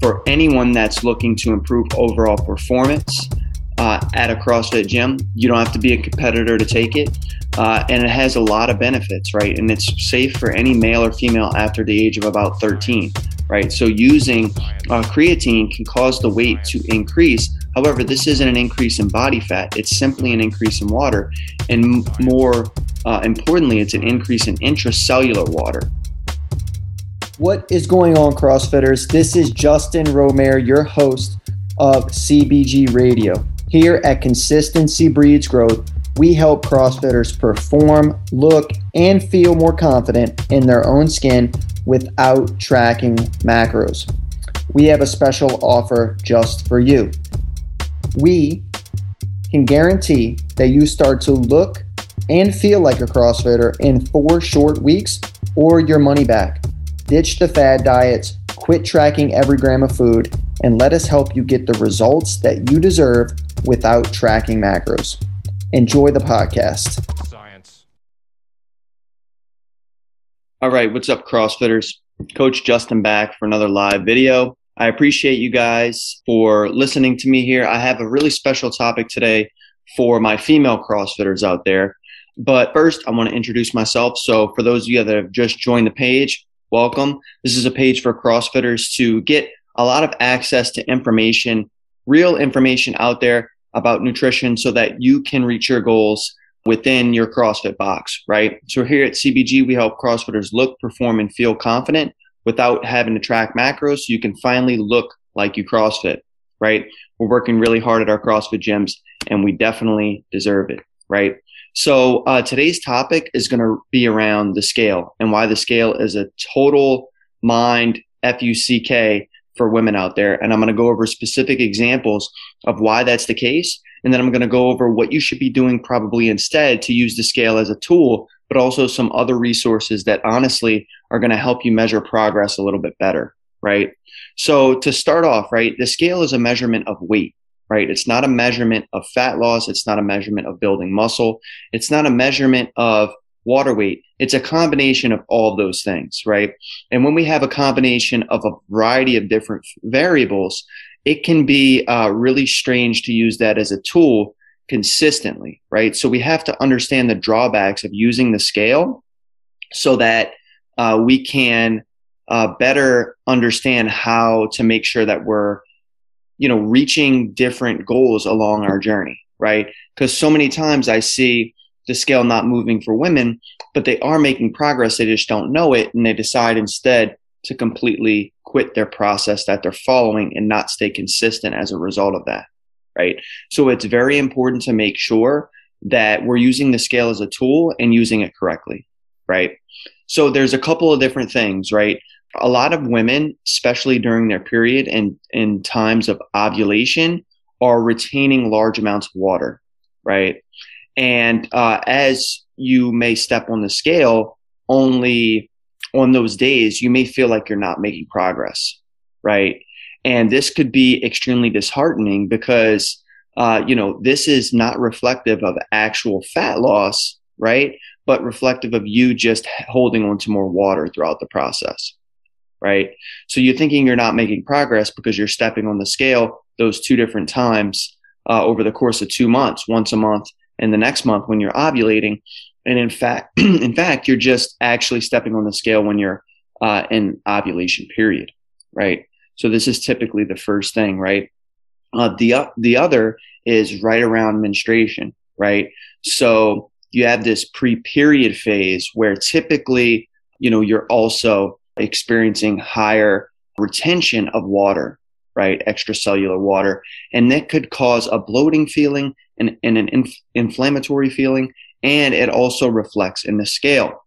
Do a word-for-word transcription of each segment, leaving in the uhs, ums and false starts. for anyone that's looking to improve overall performance uh, at a CrossFit gym. You don't have to be a competitor to take it. Uh, and it has a lot of benefits, right? And it's safe for any male or female after the age of about thirteen, right? So using uh, creatine can cause the weight to increase. However, this isn't an increase in body fat. It's simply an increase in water. And more uh, importantly, it's an increase in intracellular water. What is going on, CrossFitters? This is Justin Romare, your host of C B G Radio. Here at Consistency Breeds Growth, we help CrossFitters perform, look, and feel more confident in their own skin without tracking macros. We have a special offer just for you. We can guarantee that you start to look and feel like a CrossFitter in four short weeks or your money back. Ditch the fad diets, quit tracking every gram of food, and let us help you get the results that you deserve without tracking macros. Enjoy the podcast. Science. All right, what's up, CrossFitters? Coach Justin back for another live video. I appreciate you guys for listening to me here. I have a really special topic today for my female CrossFitters out there. But first, I want to introduce myself. So for those of you that have just joined the page, welcome. This is a page for CrossFitters to get a lot of access to information, real information out there about nutrition so that you can reach your goals within your CrossFit box, right? So here at C B G, we help CrossFitters look, perform, and feel confident without having to track macros so you can finally look like you CrossFit, right? We're working really hard at our CrossFit gyms, and we definitely deserve it, right? So uh, today's topic is going to be around the scale and why the scale is a total mind F U C K for women out there. And I'm going to go over specific examples of why that's the case. And then I'm going to go over what you should be doing probably instead to use the scale as a tool, but also some other resources that honestly are going to help you measure progress a little bit better, right? So to start off, right, the scale is a measurement of weight. Right? It's not a measurement of fat loss. It's not a measurement of building muscle. It's not a measurement of water weight. It's a combination of all those things, right? And when we have a combination of a variety of different variables, it can be uh, really strange to use that as a tool consistently, right? So we have to understand the drawbacks of using the scale so that uh, we can uh, better understand how to make sure that we're you know, reaching different goals along our journey, right? Because so many times I see the scale not moving for women, but they are making progress. They just don't know it. And they decide instead to completely quit their process that they're following and not stay consistent as a result of that, right? So it's very important to make sure that we're using the scale as a tool and using it correctly, right? So there's a couple of different things, right? A lot of women, especially during their period and in times of ovulation, are retaining large amounts of water, right? And uh, as you may step on the scale, only on those days, you may feel like you're not making progress, right? And this could be extremely disheartening because, uh, you know, this is not reflective of actual fat loss, right? But reflective of you just holding on to more water throughout the process. Right? So you're thinking you're not making progress because you're stepping on the scale those two different times uh, over the course of two months, once a month and the next month when you're ovulating. And in fact, in fact, you're just actually stepping on the scale when you're uh, in ovulation period, right? So this is typically the first thing, right? Uh, the, uh, the other is right around menstruation, right? So you have this pre-period phase where typically, you know, you're also experiencing higher retention of water, right? Extracellular water. And that could cause a bloating feeling and, and an inf- inflammatory feeling. And it also reflects in the scale,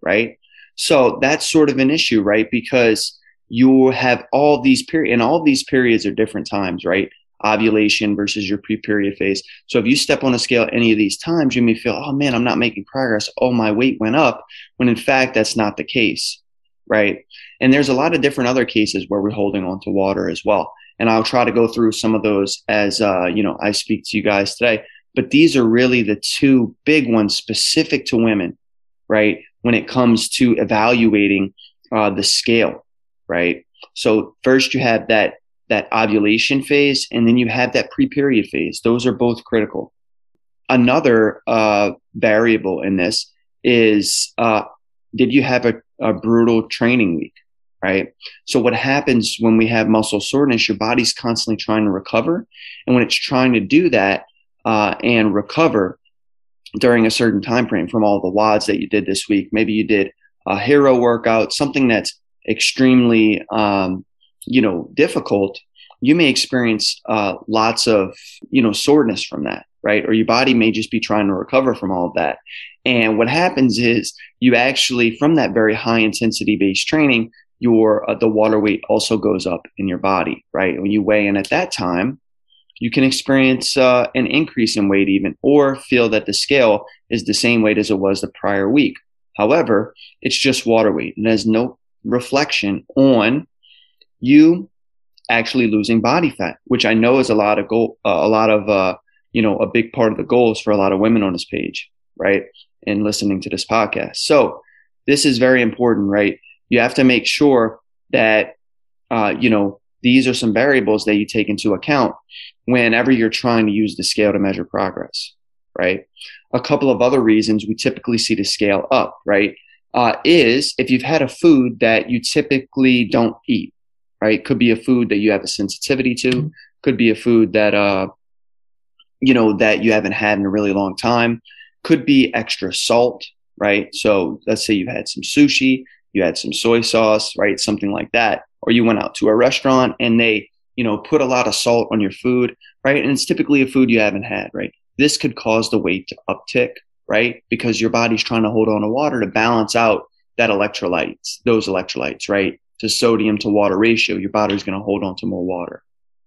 right? So that's sort of an issue, right? Because you have all these periods, and all these periods are different times, right? Ovulation versus your pre-period phase. So if you step on a scale any of these times, you may feel, oh man, I'm not making progress. Oh, my weight went up. When in fact, that's not the case. Right. And there's a lot of different other cases where we're holding on to water as well. And I'll try to go through some of those as, uh, you know, I speak to you guys today. But these are really the two big ones specific to women. Right. When it comes to evaluating uh, the scale. Right. So first you have that, that ovulation phase, and then you have that pre-period phase. Those are both critical. Another uh, variable in this is, uh, did you have a, a brutal training week, right? So what happens when we have muscle soreness, your body's constantly trying to recover. And when it's trying to do that uh, and recover during a certain time frame from all the W O Ds that you did this week, maybe you did a hero workout, something that's extremely, um, you know, difficult, you may experience uh, lots of, you know, soreness from that, right? Or your body may just be trying to recover from all of that. And what happens is you actually, from that very high intensity based training, your uh, the water weight also goes up in your body, right? When you weigh in at that time, you can experience uh, an increase in weight even, or feel that the scale is the same weight as it was the prior week. However, it's just water weight and there's no reflection on you actually losing body fat, which I know is a lot of goal, uh, a lot of, uh, you know, a big part of the goals for a lot of women on this page, right? And listening to this podcast. So this is very important, right? You have to make sure that, uh, you know, these are some variables that you take into account whenever you're trying to use the scale to measure progress, right? A couple of other reasons we typically see the scale up, right, uh, is if you've had a food that you typically don't eat, right? Could be a food that you have a sensitivity to, could be a food that, uh, you know, that you haven't had in a really long time, could be extra salt, right? So let's say you've had some sushi, you had some soy sauce, right? Something like that. Or you went out to a restaurant and they, you know, put a lot of salt on your food, right? And it's typically a food you haven't had, right? This could cause the weight to uptick, right? Because your body's trying to hold on to water to balance out that electrolytes, those electrolytes, right? To sodium to water ratio, your body's going to hold on to more water,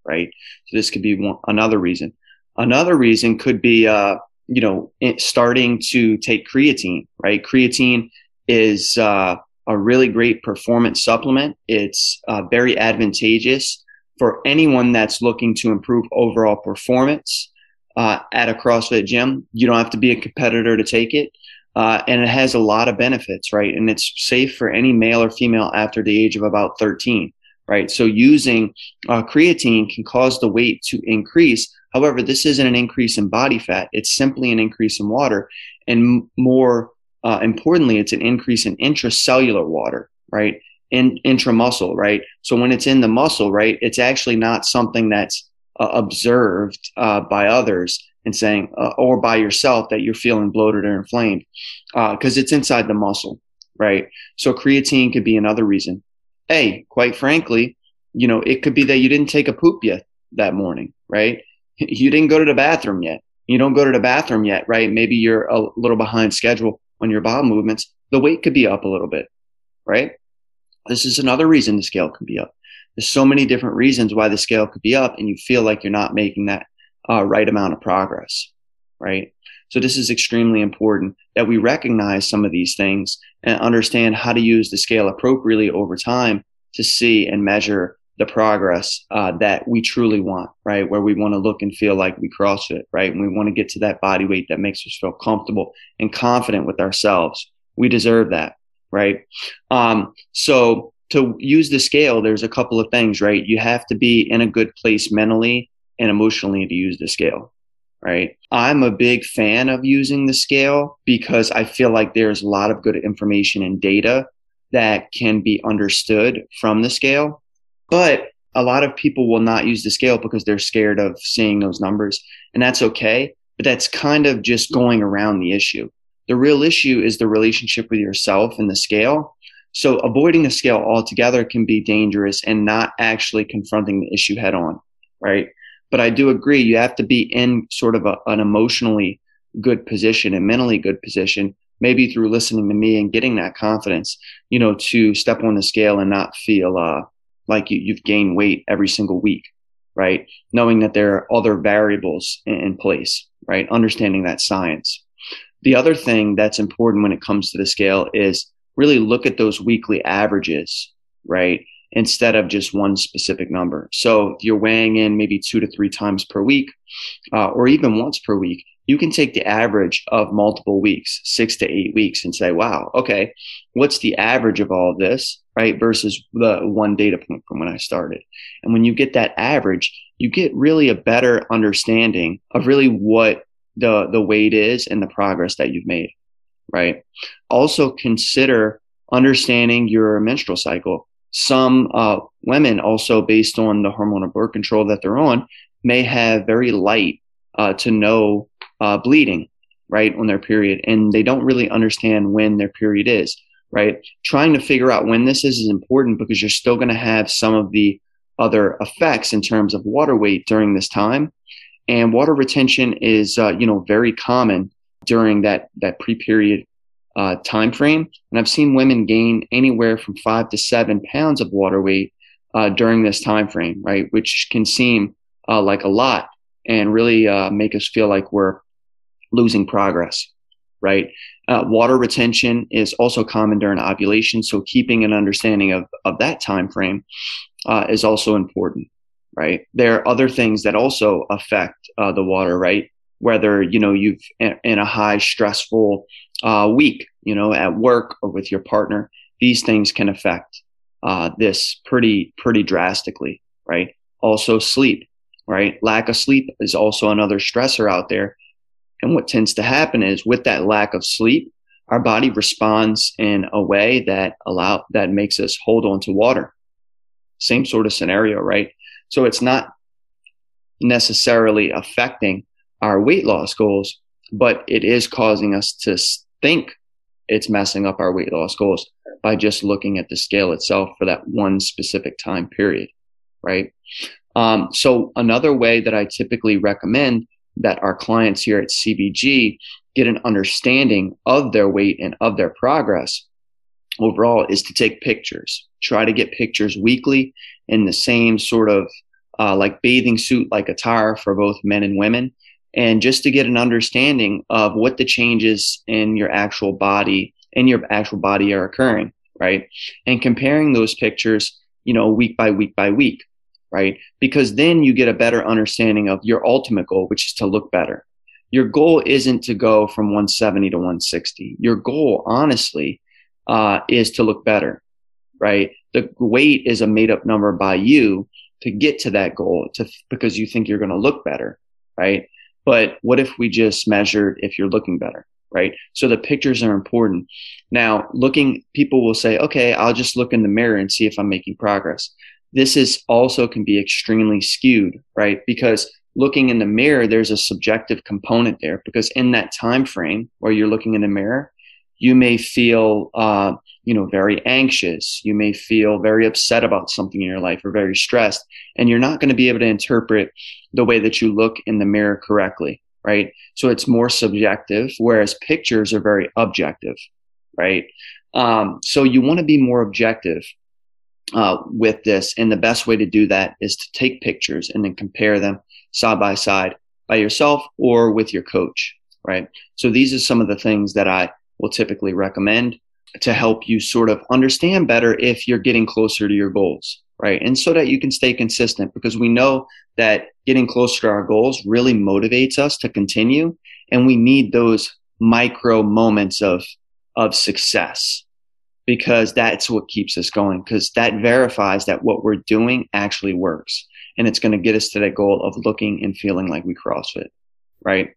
right? So this could be one, another reason. Another reason could be, uh, you know, starting to take creatine, right? Creatine is, uh, a really great performance supplement. It's uh, very advantageous for anyone that's looking to improve overall performance uh, at a CrossFit gym. You don't have to be a competitor to take it. Uh, and it has a lot of benefits, right? And it's safe for any male or female after the age of about thirteen, right? So using uh, creatine can cause the weight to increase. However, this isn't an increase in body fat. It's simply an increase in water, and more Uh, importantly, it's an increase in intracellular water, right? In intramuscular, right? So when it's in the muscle, right, it's actually not something that's uh, observed uh, by others and saying, uh, or by yourself, that you're feeling bloated or inflamed, because uh, it's inside the muscle, right? So creatine could be another reason. Hey, quite frankly, you know, it could be that you didn't take a poop yet that morning, right? You didn't go to the bathroom yet. You don't go to the bathroom yet, right? Maybe you're a little behind schedule on your bowel movements. The weight could be up a little bit, right? This is another reason the scale could be up. There's so many different reasons why the scale could be up and you feel like you're not making that uh, right amount of progress, right? So this is extremely important that we recognize some of these things and understand how to use the scale appropriately over time to see and measure the progress uh, that we truly want, right? Where we want to look and feel like we CrossFit, right? And we want to get to that body weight that makes us feel comfortable and confident with ourselves. We deserve that, right? Um, so to use the scale, there's a couple of things, right? You have to be in a good place mentally and emotionally to use the scale, right? I'm a big fan of using the scale because I feel like there's a lot of good information and data that can be understood from the scale. But a lot of people will not use the scale because they're scared of seeing those numbers. And that's okay. But that's kind of just going around the issue. The real issue is the relationship with yourself and the scale. So avoiding the scale altogether can be dangerous and not actually confronting the issue head on, right? But I do agree, you have to be in sort of a, an emotionally good position and mentally good position, maybe through listening to me and getting that confidence, you know, to step on the scale and not feel, uh, like you, you've gained weight every single week, right? Knowing that there are other variables in, in place, right? Understanding that science. The other thing that's important when it comes to the scale is really look at those weekly averages, right? Instead of just one specific number. So if you're weighing in maybe two to three times per week, uh, or even once per week, you can take the average of multiple weeks, six to eight weeks, and say, wow, okay, what's the average of all of this, right? Versus the one data point from when I started. And when you get that average, you get really a better understanding of really what the, the weight is and the progress that you've made, right? Also consider understanding your menstrual cycle. Some uh, women also, based on the hormonal birth control that they're on, may have very light uh, to no uh, bleeding, right, on their period. And they don't really understand when their period is, right? Trying to figure out when this is is important, because you're still going to have some of the other effects in terms of water weight during this time. And water retention is, uh, you know, very common during that, that pre-period Uh, time frame. And I've seen women gain anywhere from five to seven pounds of water weight uh, during this time frame, right? Which can seem uh, like a lot and really uh, make us feel like we're losing progress, right? Uh, water retention is also common during ovulation, so keeping an understanding of of that time frame uh, is also important, right? There are other things that also affect uh, the water, right? Whether, you know, you've in a high stressful uh, week, you know, at work or with your partner, these things can affect uh, this pretty, pretty drastically, right? Also sleep, right? Lack of sleep is also another stressor out there. And what tends to happen is with that lack of sleep, our body responds in a way that allow that makes us hold on to water. Same sort of scenario, right? So it's not necessarily affecting our weight loss goals, but it is causing us to think it's messing up our weight loss goals by just looking at the scale itself for that one specific time period, right? Um, so another way that I typically recommend that our clients here at C B G get an understanding of their weight and of their progress overall is to take pictures. Try to get pictures weekly in the same sort of uh, like bathing suit, like attire for both men and women. And just to get an understanding of what the changes in your actual body, in your actual body are occurring, right? And comparing those pictures, you know, week by week by week, right? Because then you get a better understanding of your ultimate goal, which is to look better. Your goal isn't to go from one seventy to one sixty. Your goal, honestly, uh, is to look better, right? The weight is a made up number by you to get to that goal to, because you think you're going to look better, right? But what if we just measured if you're looking better, right? So the pictures are important. Now, looking, people will say, okay, I'll just look in the mirror and see if I'm making progress. This is also can be extremely skewed, right? Because looking in the mirror, there's a subjective component there, because in that time frame where you're looking in the mirror, you may feel, uh, you know, very anxious. You may feel very upset about something in your life or very stressed, and you're not going to be able to interpret the way that you look in the mirror correctly, right? So it's more subjective, whereas pictures are very objective, right? Um, so you want to be more objective uh, with this, and the best way to do that is to take pictures and then compare them side by side by yourself or with your coach, right? So these are some of the things that I will typically recommend to help you sort of understand better if you're getting closer to your goals, right? And so that you can stay consistent, because we know that getting closer to our goals really motivates us to continue. And we need those micro moments of, of success, because that's what keeps us going, because that verifies that what we're doing actually works. And it's going to get us to that goal of looking and feeling like we CrossFit, right?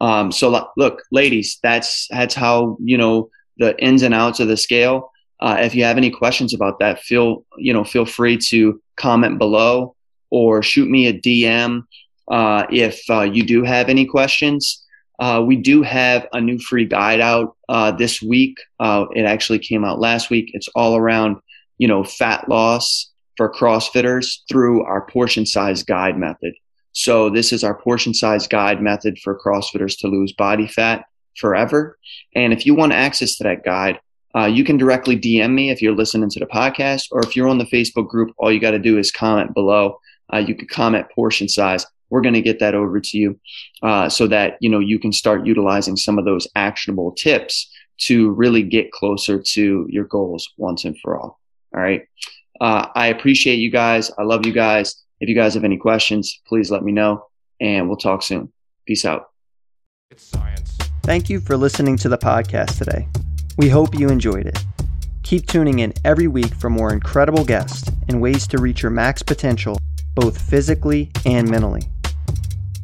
Um, so look, ladies, that's, that's how, you know, the ins and outs of the scale. Uh, if you have any questions about that, feel, you know, feel free to comment below or shoot me a D M. Uh, if uh, you do have any questions, uh, we do have a new free guide out uh, this week. Uh, it actually came out last week. It's all around, you know, fat loss for CrossFitters through our portion size guide method. So this is our portion size guide method for CrossFitters to lose body fat forever. And if you want access to that guide, uh, you can directly D M me if you're listening to the podcast, or if you're on the Facebook group, all you got to do is comment below. Uh, you could comment portion size. We're going to get that over to you uh, so that, you know, you can start utilizing some of those actionable tips to really get closer to your goals once and for all. All right. Uh, I appreciate you guys. I love you guys. If you guys have any questions, please let me know, and we'll talk soon. Peace out. It's science. Thank you for listening to the podcast today. We hope you enjoyed it. Keep tuning in every week for more incredible guests and ways to reach your max potential, both physically and mentally.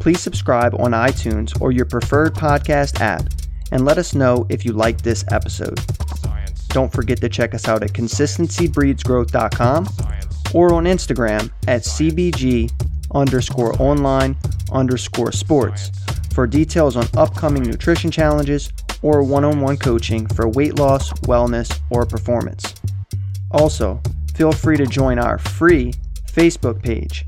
Please subscribe on iTunes or your preferred podcast app and let us know if you liked this episode. Science. Don't forget to check us out at consistency breeds growth dot com or on Instagram at cbg underscore online underscore sports for details on upcoming nutrition challenges or one-on-one coaching for weight loss, wellness, or performance. Also, feel free to join our free Facebook page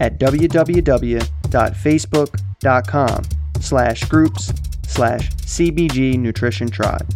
at w w w dot facebook dot com slash groups slash C B G Nutrition Tribe.